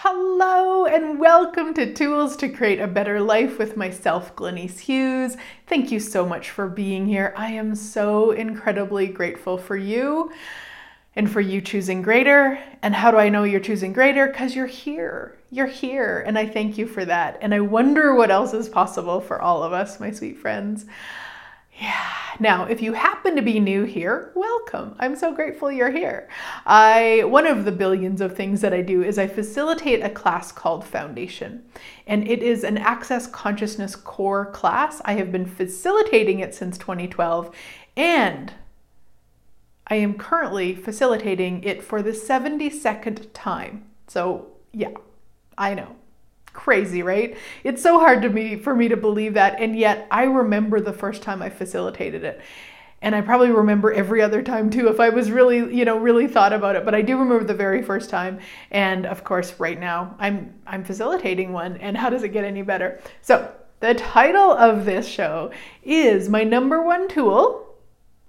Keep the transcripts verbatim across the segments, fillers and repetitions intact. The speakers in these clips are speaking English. Hello and welcome to Tools to Create a Better Life with myself, Glenyce Hughes. Thank you so much for being here. I am so incredibly grateful for you and for you choosing greater. And how do I know you're choosing greater? Because you're here. You're here. And I thank you for that. And I wonder what else is possible for all of us, my sweet friends. Yeah. Now, if you happen to be new here, welcome. I'm so grateful you're here. I, one of the billions of things that I do is I facilitate a class called Foundation, and it is an Access Consciousness core class. I have been facilitating it since twenty twelve, and I am currently facilitating it for the seventy-second time. So yeah, I know. Crazy, right? It's so hard to me for me to believe that, and yet I remember the first time I facilitated it, and I probably remember every other time too if I was really, you know, really thought about it. But I do remember the very first time, and of course, right now I'm I'm facilitating one, and how does it get any better? So the title of this show is my number one tool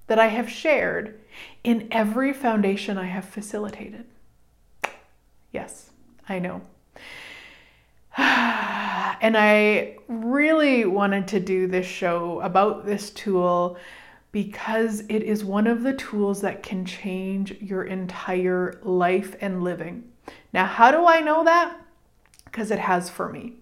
that I have shared in every foundation I have facilitated. Yes, I know. And I really wanted to do this show about this tool because it is one of the tools that can change your entire life and living. Now, how do I know that? Because it has for me.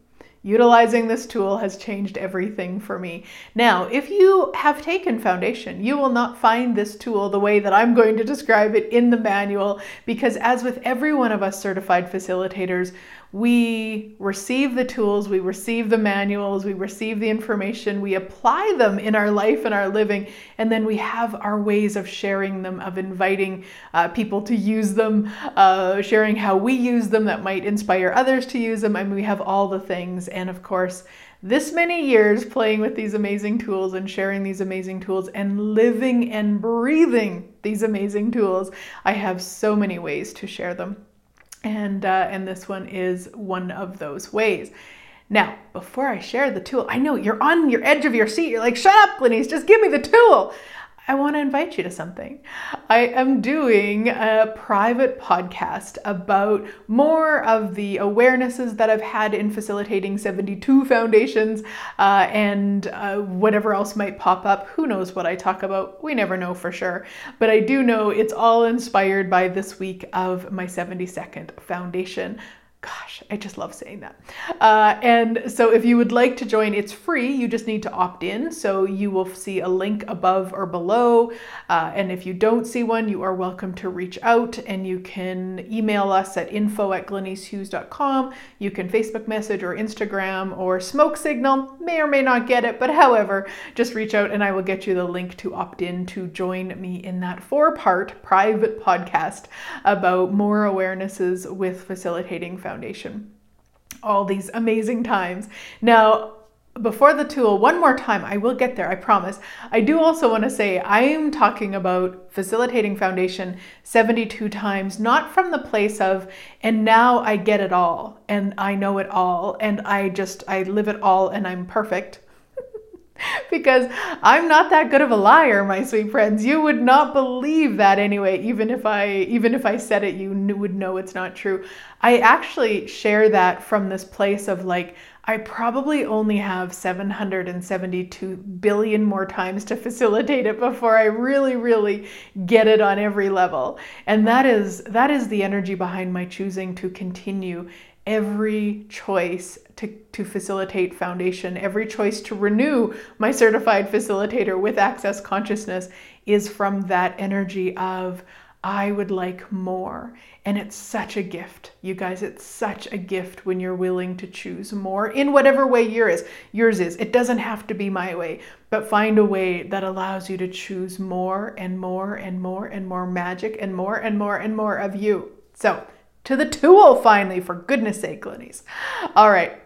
Utilizing this tool has changed everything for me. Now, if you have taken Foundation, you will not find this tool the way that I'm going to describe it in the manual, because as with every one of us certified facilitators, we receive the tools, we receive the manuals, we receive the information, we apply them in our life and our living, and then we have our ways of sharing them, of inviting uh, people to use them, uh, sharing how we use them that might inspire others to use them, and we have all the things. And of course, this many years playing with these amazing tools and sharing these amazing tools and living and breathing these amazing tools, I have so many ways to share them. And uh, and this one is one of those ways. Now, before I share the tool, I know you're on your edge of your seat. You're like, shut up, Glenyce, just give me the tool. I want to invite you to something. I am doing a private podcast about more of the awarenesses that I've had in facilitating seventy-two foundations uh, and uh, whatever else might pop up. Who knows what I talk about? We never know for sure. But I do know it's all inspired by this week of my seventy-second foundation. Gosh, I just love saying that. Uh, and so if you would like to join, it's free. You just need to opt in. So you will see a link above or below. Uh, and if you don't see one, you are welcome to reach out, and you can email us at info at glenyce hughes dot com. You can Facebook message or Instagram or smoke signal, may or may not get it, but however, just reach out and I will get you the link to opt in to join me in that four-part private podcast about more awarenesses with facilitating foundations. Foundation. All these amazing times. Now, before the tool, one more time, I will get there, I promise. I do also want to say I'm talking about facilitating Foundation seventy-two times, not from the place of, and now I get it all, and I know it all, and I just, I live it all, and I'm perfect. Because I'm not that good of a liar, my sweet friends. You would not believe that anyway, even if I even if I said it, you knew, would know it's not true. I actually share that from this place of like, I probably only have seven hundred seventy-two billion more times to facilitate it before I really, really get it on every level. And that is that is the energy behind my choosing to continue every choice to, to facilitate Foundation, every choice to renew my certified facilitator with Access Consciousness is from that energy of, I would like more. And it's such a gift, you guys. It's such a gift when you're willing to choose more in whatever way yours is. Yours is. It doesn't have to be my way, but find a way that allows you to choose more and more and more and more magic and more and more and more of you. So to the tool finally, for goodness sake, Glenyce. All right.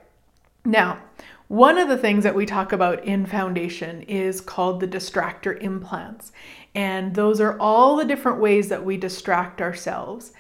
Now, one of the things that we talk about in Foundation is called the distractor implants. And those are all the different ways that we distract ourselves.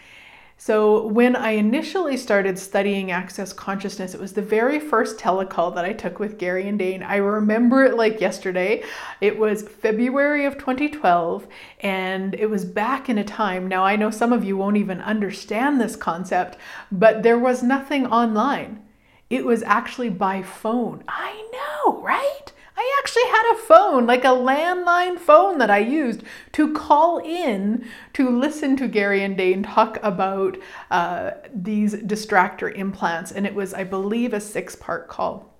So when I initially started studying Access Consciousness, it was the very first telecall that I took with Gary and Dane. I remember it like yesterday. It was February of twenty twelve, and it was back in a time. Now, I know some of you won't even understand this concept, but there was nothing online. It was actually by phone. I know, right? I actually had a phone, like a landline phone that I used to call in to listen to Gary and Dane talk about uh, these distractor implants. And it was, I believe, a six-part call.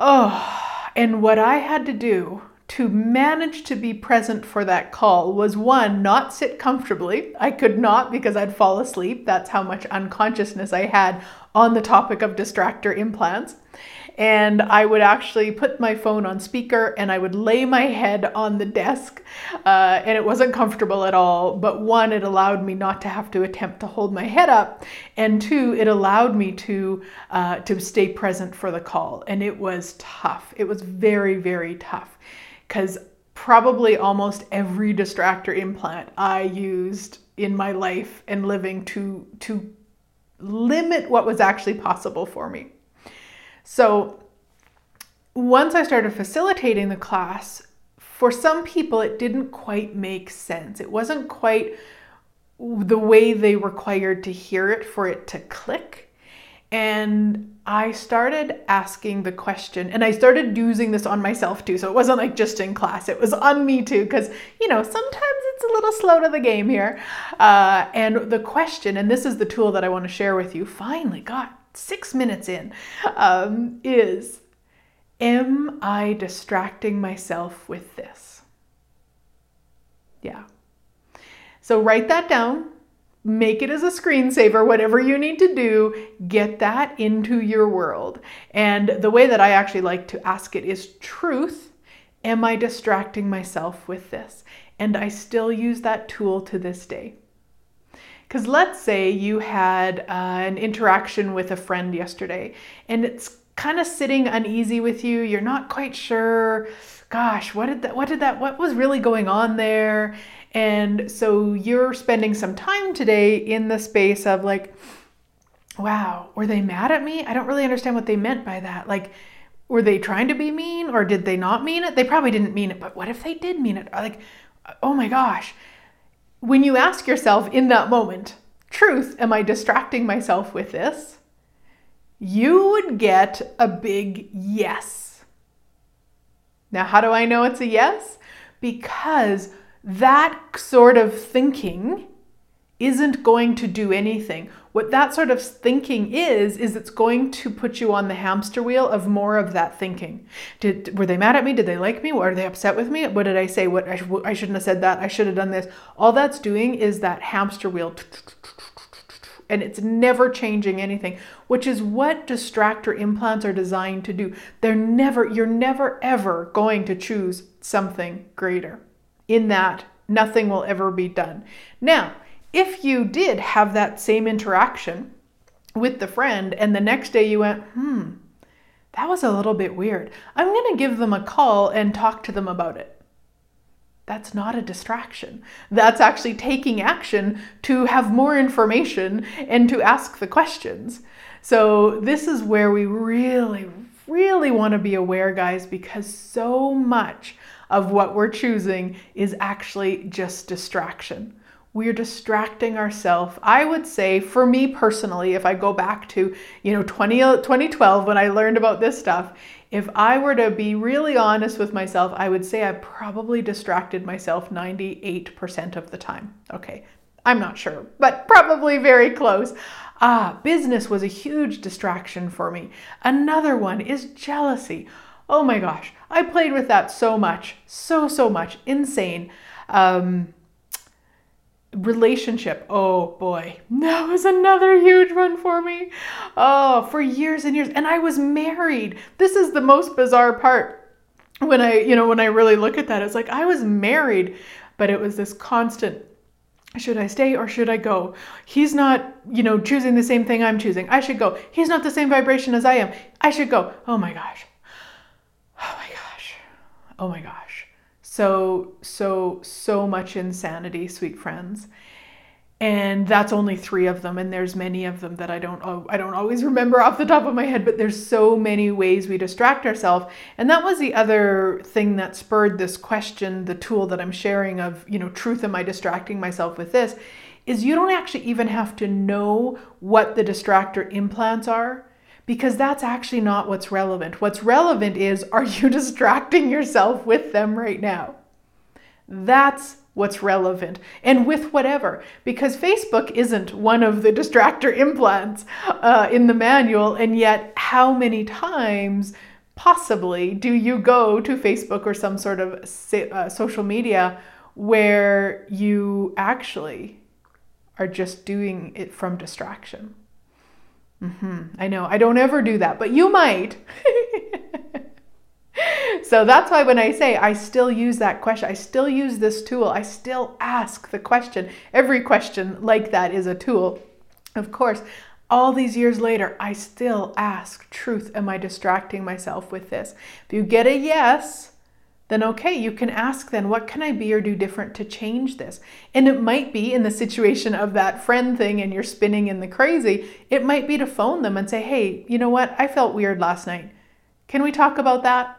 Oh, and what I had to do to manage to be present for that call was, one, not sit comfortably. I could not, because I'd fall asleep. That's how much unconsciousness I had on the topic of distractor implants. And I would actually put my phone on speaker and I would lay my head on the desk, uh, and it wasn't comfortable at all. But one, it allowed me not to have to attempt to hold my head up. And two, it allowed me to uh, to stay present for the call. And it was tough. It was very, very tough, because probably almost every distractor implant I used in my life and living to, to limit what was actually possible for me. So once I started facilitating the class, for some people, it didn't quite make sense. It wasn't quite the way they required to hear it for it to click. And I started asking the question, and I started using this on myself too. So it wasn't like just in class, it was on me too, because, you know, sometimes it's a little slow to the game here. Uh, and the question, and this is the tool that I want to share with you, finally, God. Six minutes in, um, is, am I distracting myself with this? Yeah. So write that down, make it as a screensaver, whatever you need to do, get that into your world. And the way that I actually like to ask it is, truth, am I distracting myself with this? And I still use that tool to this day. Because let's say you had uh, an interaction with a friend yesterday and it's kind of sitting uneasy with you. You're not quite sure, gosh, what did that, what did that, what was really going on there? And so you're spending some time today in the space of like, wow, were they mad at me? I don't really understand what they meant by that. Like, were they trying to be mean or did they not mean it? They probably didn't mean it, but what if they did mean it? Like, oh my gosh. When you ask yourself in that moment, truth, am I distracting myself with this? You would get a big yes. Now, how do I know it's a yes? Because that sort of thinking isn't going to do anything. What that sort of thinking is, is it's going to put you on the hamster wheel of more of that thinking. Did, were they mad at me? Did they like me? Were they upset with me? What did I say? What I, sh- I shouldn't have said that. I should have done this. All that's doing is that hamster wheel. And it's never changing anything, which is what distractor implants are designed to do. They're never, you're never, ever going to choose something greater. In that, nothing will ever be done. Now, if you did have that same interaction with the friend and the next day you went, hmm, that was a little bit weird. I'm going to give them a call and talk to them about it. That's not a distraction. That's actually taking action to have more information and to ask the questions. So this is where we really, really want to be aware, guys, because so much of what we're choosing is actually just distraction. We're distracting ourselves. I would say, for me personally, if I go back to, you know, twenty twelve when I learned about this stuff, if I were to be really honest with myself, I would say I probably distracted myself ninety-eight percent of the time. Okay, I'm not sure, but probably very close. Ah, business was a huge distraction for me. Another one is jealousy. Oh my gosh, I played with that so much, so, so much, insane. Um, Relationship, oh boy, that was another huge one for me. Oh, for years and years. And I was married. This is the most bizarre part. When I, you know, when I really look at that, it's like I was married, but it was this constant, should I stay or should I go? He's not, you know, choosing the same thing I'm choosing. I should go. He's not the same vibration as I am. I should go. Oh my gosh. Oh my gosh. Oh my gosh. So, so, so much insanity, sweet friends. And that's only three of them, and there's many of them that I don't I don't always remember off the top of my head, but there's so many ways we distract ourselves. And that was the other thing that spurred this question, the tool that I'm sharing of, you know, truth, am I distracting myself with this? Is you don't actually even have to know what the distractor implants are, because that's actually not what's relevant. What's relevant is, are you distracting yourself with them right now? That's what's relevant, and with whatever, because Facebook isn't one of the distractor implants uh, in the manual, and yet how many times possibly do you go to Facebook or some sort of uh, social media where you actually are just doing it from distraction? Mm-hmm. I know, I don't ever do that, but you might. So that's why when I say I still use that question, I still use this tool, I still ask the question. Every question like that is a tool. Of course, all these years later, I still ask, truth, am I distracting myself with this? If you get a yes, then okay, you can ask then, what can I be or do different to change this? And it might be in the situation of that friend thing and you're spinning in the crazy, it might be to phone them and say, hey, you know what? I felt weird last night. Can we talk about that?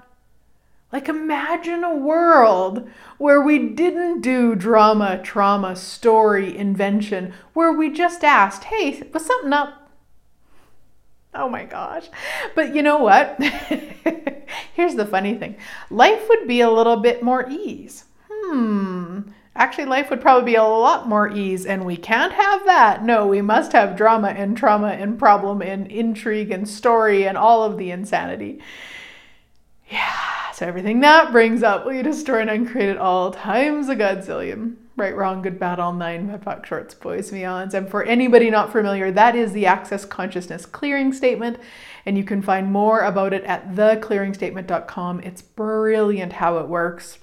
Like, imagine a world where we didn't do drama, trauma, story, invention, where we just asked, hey, was something up? Oh my gosh. But you know what? Here's the funny thing. Life would be a little bit more ease. Hmm. Actually, life would probably be a lot more ease, and we can't have that. No, we must have drama and trauma and problem and intrigue and story and all of the insanity. Yeah. So everything that brings up, will you destroy and uncreate it all times a godzillion? Right, wrong, good, bad, all nine, my fuck shorts, boys, meons. And for anybody not familiar, that is the Access Consciousness Clearing Statement. And you can find more about it at the clearing statement dot com. It's brilliant how it works.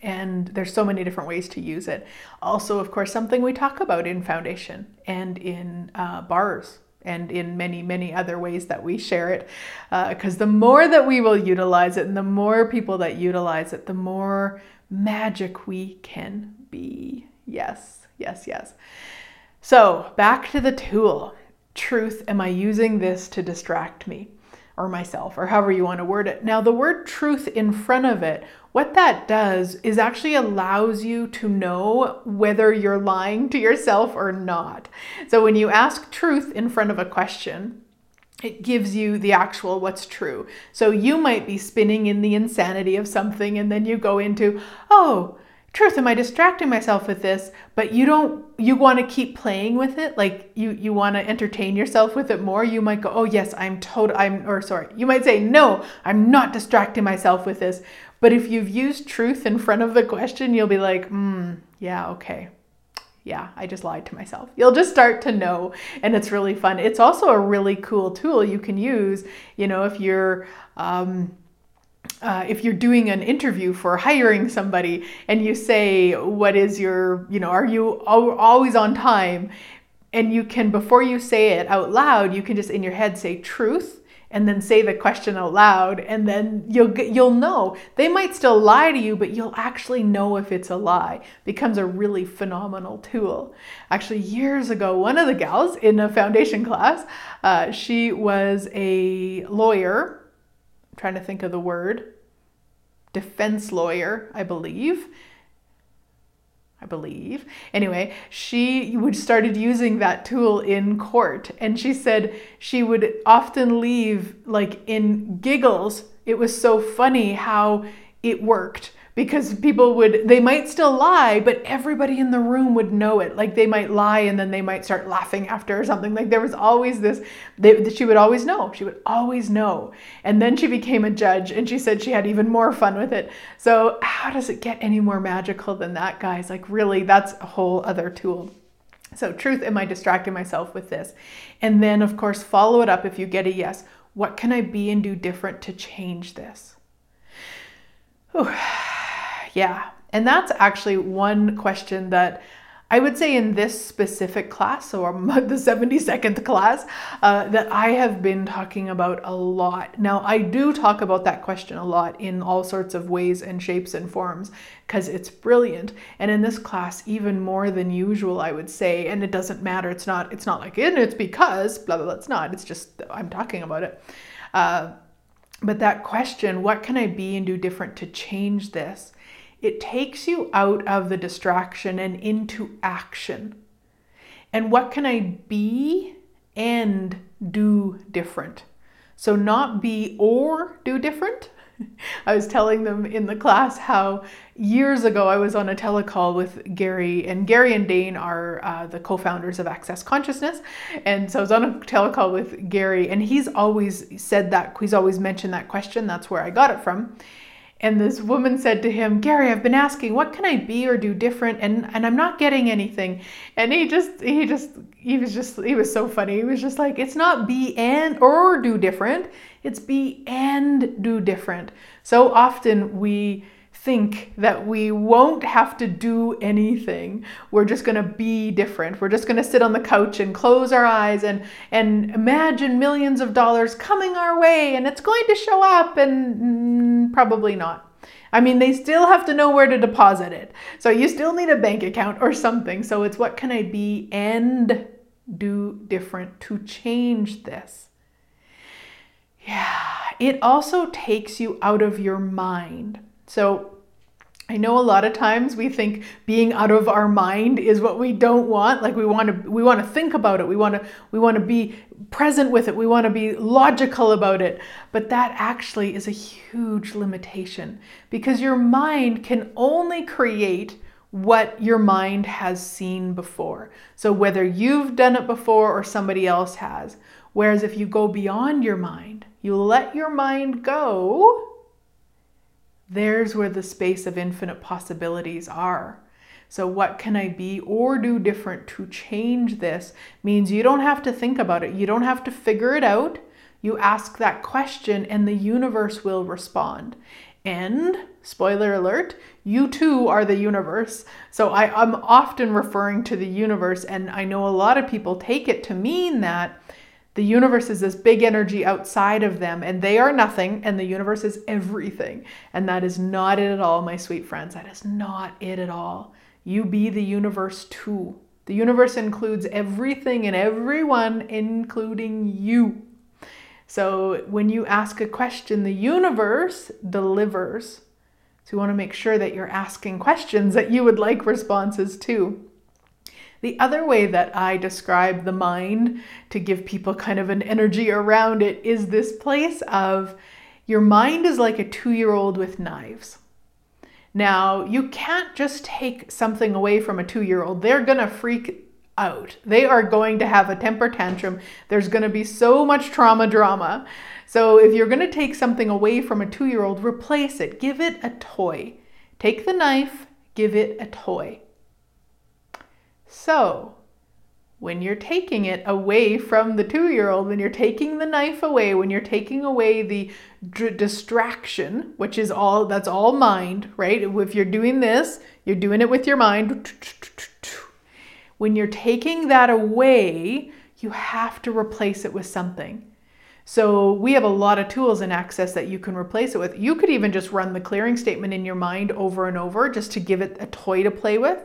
And there's so many different ways to use it. Also, of course, something we talk about in Foundation and in uh, bars. And in many, many other ways that we share it. Because uh, the more that we will utilize it and the more people that utilize it, the more magic we can be. Yes, yes, yes. So back to the tool. Truth, am I using this to distract me or myself, or however you want to word it? Now, the word truth in front of it, what that does is actually allows you to know whether you're lying to yourself or not. So when you ask truth in front of a question, it gives you the actual what's true. So you might be spinning in the insanity of something, and then you go into, oh, truth, am I distracting myself with this? But you don't, you want to keep playing with it. Like you, you want to entertain yourself with it more. You might go, oh yes, I'm total, I'm, or sorry, you might say, no, I'm not distracting myself with this. But if you've used truth in front of the question, you'll be like, hmm, yeah, okay. Yeah, I just lied to myself. You'll just start to know, and it's really fun. It's also a really cool tool you can use, you know, if you're, um, Uh, if you're doing an interview for hiring somebody and you say, what is your, you know, are you always on time? And you can, before you say it out loud, you can just in your head say truth and then say the question out loud, and then you'll you'll know. They might still lie to you, but you'll actually know if it's a lie. It becomes a really phenomenal tool. Actually, years ago, one of the gals in a Foundation class, uh, she was a lawyer. I'm trying to think of the word, defense lawyer, I believe. I believe. Anyway, she would started using that tool in court, and she said she would often leave like in giggles. It was so funny how it worked, because people would, they might still lie, but everybody in the room would know it. Like they might lie and then they might start laughing after or something. Like there was always this, they, she would always know. She would always know. And then she became a judge, and she said she had even more fun with it. So how does it get any more magical than that, guys? Like really, that's a whole other tool. So truth, am I distracting myself with this? And then of course, follow it up if you get a yes. What can I be and do different to change this? Ooh, yeah, and that's actually one question that I would say in this specific class, so the seventy-second class, uh, that I have been talking about a lot. Now, I do talk about that question a lot in all sorts of ways and shapes and forms, because it's brilliant. And in this class, even more than usual, I would say, and it doesn't matter. It's not, it's not like, and it's because, blah, blah, blah. It's not. It's just, I'm talking about it. Uh, but that question, what can I be and do different to change this? It takes you out of the distraction and into action. And what can I be and do different? So not be or do different. I was telling them in the class how years ago I was on a telecall with Gary, and Gary and Dane are uh, the co-founders of Access Consciousness. And so I was on a telecall with Gary, and he's always said that, he's always mentioned that question. That's where I got it from. And this woman said to him, Gary, I've been asking, what can I be or do different? And and I'm not getting anything. And he just, he just, he was just, he was so funny. He was just like, it's not be and or do different. It's be and do different. So often we think that we won't have to do anything. We're just going to be different. We're just going to sit on the couch and close our eyes and, and imagine millions of dollars coming our way, and it's going to show up, and mm, probably not. I mean, they still have to know where to deposit it. So you still need a bank account or something. So it's what can I be and do different to change this? Yeah. It also takes you out of your mind. So I know a lot of times we think being out of our mind is what we don't want. Like we want to, we want to think about it. We want to, we want to be present with it. We want to be logical about it. But that actually is a huge limitation, because your mind can only create what your mind has seen before. So whether you've done it before or somebody else has. Whereas if you go beyond your mind, you let your mind go, there's where the space of infinite possibilities are. So what can I be or do different to change this means you don't have to think about it. You don't have to figure it out. You ask that question and the universe will respond. And spoiler alert, you too are the universe. So I, I'm often referring to the universe, and I know a lot of people take it to mean that the universe is this big energy outside of them, and they are nothing, and the universe is everything. And that is not it at all, my sweet friends. That is not it at all. You be the universe too. The universe includes everything and everyone, including you. So when you ask a question, the universe delivers. So you want to make sure that you're asking questions that you would like responses to. The other way that I describe the mind to give people kind of an energy around it is this place of your mind is like a two-year-old with knives. Now, you can't just take something away from a two-year-old. They're going to freak out. They are going to have a temper tantrum. There's going to be so much trauma drama. So if you're going to take something away from a two-year-old, replace it. Give it a toy. Take the knife, give it a toy. So when you're taking it away from the two-year-old, when you're taking the knife away, when you're taking away the d- distraction, which is all, that's all mind, right? If you're doing this, you're doing it with your mind. When you're taking that away, you have to replace it with something. So we have a lot of tools in Access that you can replace it with. You could even just run the clearing statement in your mind over and over just to give it a toy to play with.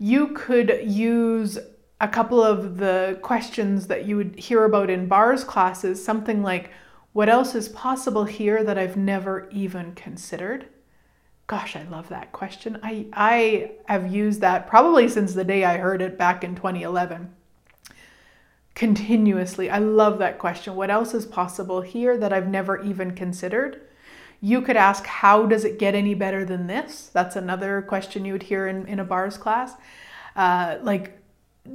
You could use a couple of the questions that you would hear about in bars classes, something like, what else is possible here that I've never even considered? Gosh, I love that question. I, I have used that probably since the day I heard it back in twenty eleven. Continuously, I love that question. What else is possible here that I've never even considered? You could ask, how does it get any better than this? That's another question you would hear in, in a bars class. Uh, like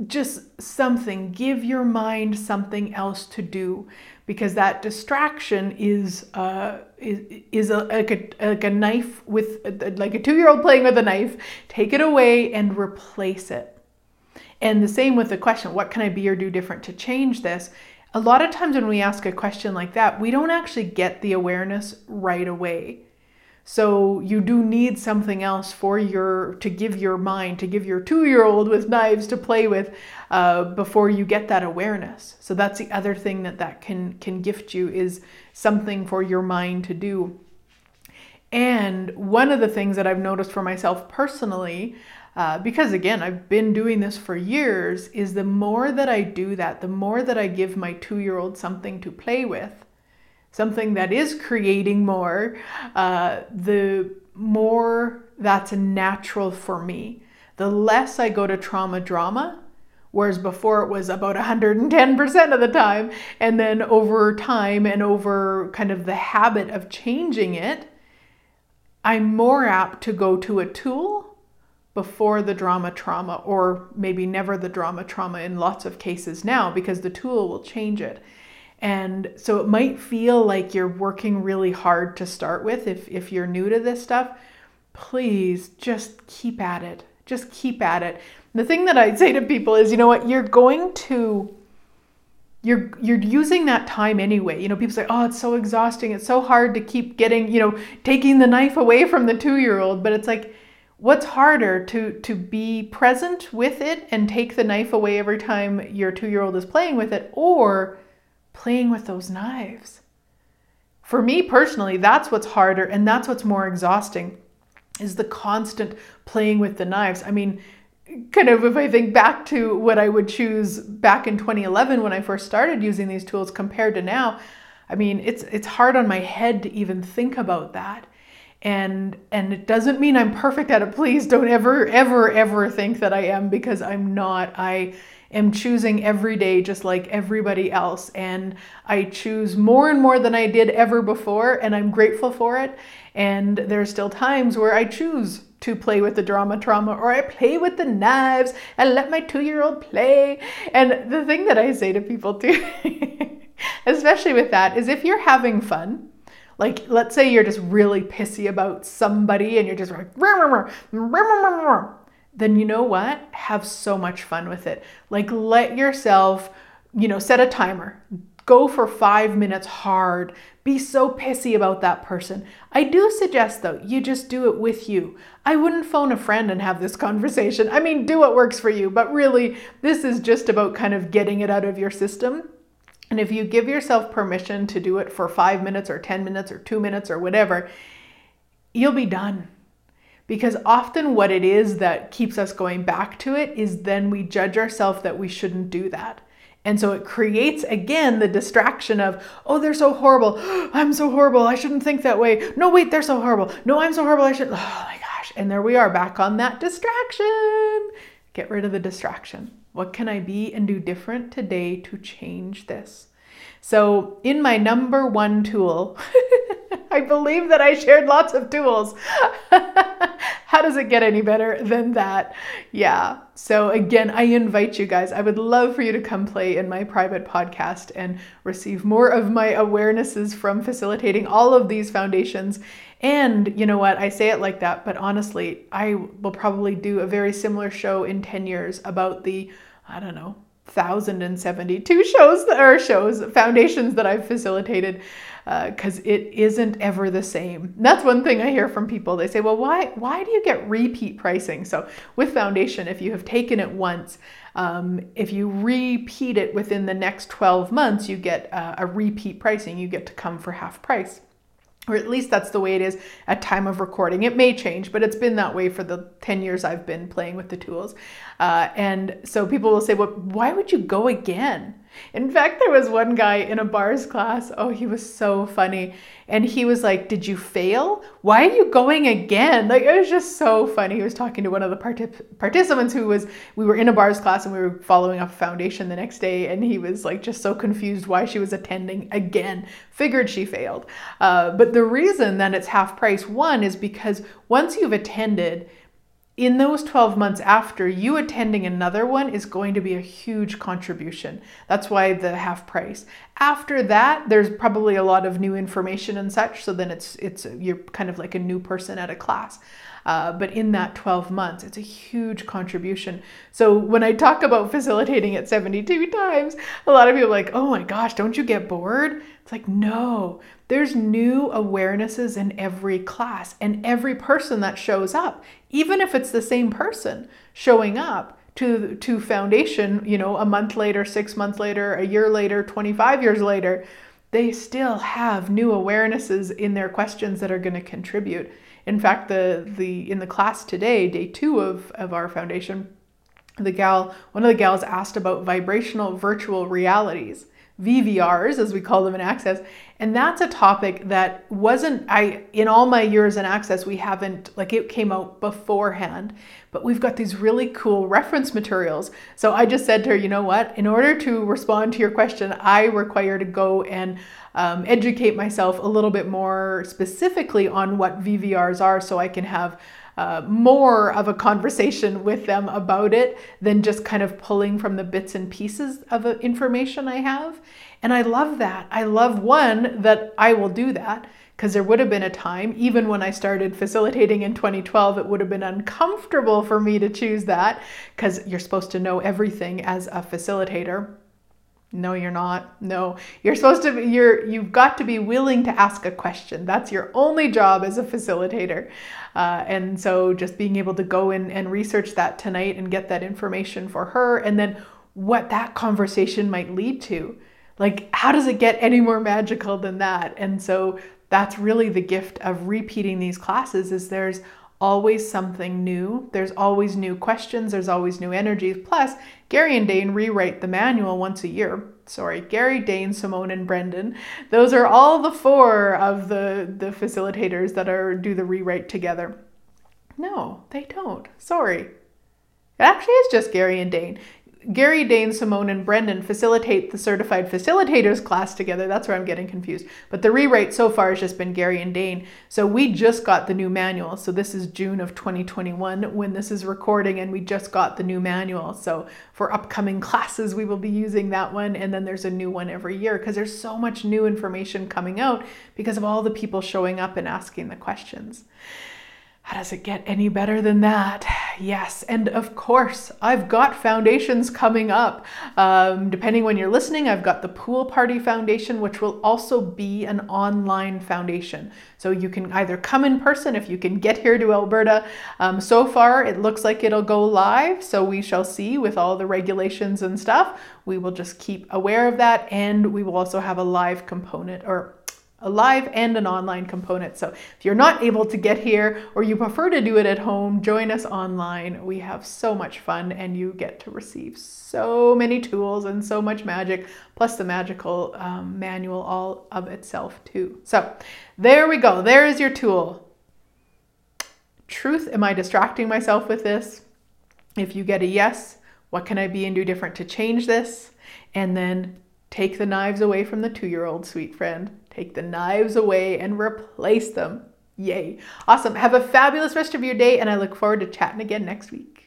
just something, give your mind something else to do, because that distraction is uh, is, is a, like, a, like a knife with, like a two-year-old playing with a knife. Take it away and replace it. And the same with the question, what can I be or do different to change this? A lot of times when we ask a question like that, we don't actually get the awareness right away. So you do need something else for your, to give your mind, to give your two-year-old with knives to play with uh, before you get that awareness. So that's the other thing that that can, can gift you, is something for your mind to do. And one of the things that I've noticed for myself personally, uh, because again, I've been doing this for years, is the more that I do that, the more that I give my two-year-old something to play with, something that is creating more, uh, the more that's natural for me. The less I go to trauma drama, whereas before it was about one hundred ten percent of the time. And then over time and over kind of the habit of changing it, I'm more apt to go to a tool before the drama trauma, or maybe never the drama trauma in lots of cases now, because the tool will change it. And so it might feel like you're working really hard to start with. If, if you're new to this stuff, please just keep at it. Just keep at it. And the thing that I say to people is, you know what, you're going to, you're, you're using that time anyway. You know, people say, oh, it's so exhausting. It's so hard to keep getting, you know, taking the knife away from the two-year-old. But it's like, what's harder, to, to be present with it and take the knife away every time your two-year-old is playing with it, or playing with those knives? For me personally, that's what's harder, and that's what's more exhausting, is the constant playing with the knives. I mean, kind of if I think back to what I would choose back in twenty eleven when I first started using these tools compared to now, I mean, it's it's hard on my head to even think about that. And and it doesn't mean I'm perfect at it. Please don't ever, ever, ever think that I am, because I'm not. I am choosing every day just like everybody else. And I choose more and more than I did ever before, and I'm grateful for it. And there's still times where I choose to play with the drama trauma, or I play with the knives and let my two-year-old play. And the thing that I say to people too, especially with that, is if you're having fun, like let's say you're just really pissy about somebody and you're just like, rum, rum, rum, rum, then you know what? Have so much fun with it. Like let yourself, you know, set a timer. Go for five minutes hard. Be so pissy about that person. I do suggest though, you just do it with you. I wouldn't phone a friend and have this conversation. I mean, do what works for you, but really this is just about kind of getting it out of your system. And if you give yourself permission to do it for five minutes or ten minutes or two minutes or whatever, you'll be done. Because often what it is that keeps us going back to it is then we judge ourselves that we shouldn't do that. And so it creates, again, the distraction of, oh, they're so horrible. I'm so horrible. I shouldn't think that way. No, wait, they're so horrible. No, I'm so horrible. I should. Oh my gosh. And there we are back on that distraction. Get rid of the distraction. What can I be and do different today to change this? So in my number one tool, I believe that I shared lots of tools. How does it get any better than that? Yeah. So again, I invite you guys. I would love for you to come play in my private podcast and receive more of my awarenesses from facilitating all of these foundations. And you know what? I say it like that, but honestly, I will probably do a very similar show in ten years about the, I don't know, one thousand seventy-two shows or shows, foundations that I've facilitated, because uh, it isn't ever the same. That's one thing I hear from people. They say, well, why, why do you get repeat pricing? So with Foundation, if you have taken it once, um, if you repeat it within the next twelve months, you get uh, a repeat pricing. You get to come for half price. Or at least that's the way it is at time of recording. It may change, but it's been that way for the ten years I've been playing with the tools. Uh, and so people will say, well, why would you go again? In fact, there was one guy in a bars class. Oh, he was so funny. And he was like, did you fail? Why are you going again? Like, it was just so funny. He was talking to one of the particip- participants who was, we were in a bars class and we were following up foundation the next day. And he was like, just so confused why she was attending again. Figured she failed. Uh, but the reason that it's half price, one, is because once you've attended, in those twelve months after, you attending another one is going to be a huge contribution. That's why the half price. After that, there's probably a lot of new information and such. So then it's, it's, you're kind of like a new person at a class. Uh, but in that twelve months, it's a huge contribution. So when I talk about facilitating it seventy-two times, a lot of people are like, oh my gosh, don't you get bored? It's like, no, there's new awarenesses in every class, and every person that shows up, even if it's the same person showing up to to Foundation, you know, a month later, six months later, a year later, twenty-five years later, they still have new awarenesses in their questions that are going to contribute. In fact, the the in the class today, day two of, of our Foundation, the gal, one of the gals asked about vibrational virtual realities, V V Rs, as we call them in Access. And that's a topic that wasn't, I in all my years in Access, we haven't, like it came out beforehand, but we've got these really cool reference materials. So I just said to her, you know what, in order to respond to your question, I require to go and um, educate myself a little bit more specifically on what V V Rs are, so I can have Uh, more of a conversation with them about it than just kind of pulling from the bits and pieces of uh, information I have. And I love that. I love, one, that I will do that, because there would have been a time, even when I started facilitating in twenty twelve, it would have been uncomfortable for me to choose that, because you're supposed to know everything as a facilitator. No, you're not. No, you're supposed to be, you're, you've got to be willing to ask a question. That's your only job as a facilitator. Uh, and so just being able to go in and research that tonight and get that information for her, and then what that conversation might lead to. Like, how does it get any more magical than that? And so that's really the gift of repeating these classes, is there's always something new. There's always new questions. There's always new energies. Plus, Gary and Dane rewrite the manual once a year. Sorry, Gary, Dane, Simone, and Brendan. Those are all the four of the, the facilitators that are do the rewrite together. No, they don't. Sorry. It actually is just Gary and Dane. Gary, Dane, Simone, and Brendan facilitate the Certified Facilitators class together. That's where I'm getting confused. But the rewrite so far has just been Gary and Dane. So we just got the new manual. So this is June of twenty twenty-one when this is recording, and we just got the new manual. So for upcoming classes, we will be using that one. And then there's a new one every year, because there's so much new information coming out because of all the people showing up and asking the questions. How does it get any better than that? Yes, and of course, I've got foundations coming up. Um, depending when you're listening, I've got the Pool Party Foundation, which will also be an online foundation. So you can either come in person if you can get here to Alberta. Um, so far, it looks like it'll go live, so we shall see with all the regulations and stuff. We will just keep aware of that, and we will also have a live component, or a live and an online component. So if you're not able to get here, or you prefer to do it at home, join us online. We have so much fun, and you get to receive so many tools and so much magic, plus the magical um, manual all of itself too. So there we go. There is your tool. Truth, am I distracting myself with this? If you get a yes, what can I be and do different to change this? And then take the knives away from the two-year-old, sweet friend. Take the knives away and replace them. Yay. Awesome. Have a fabulous rest of your day, and I look forward to chatting again next week.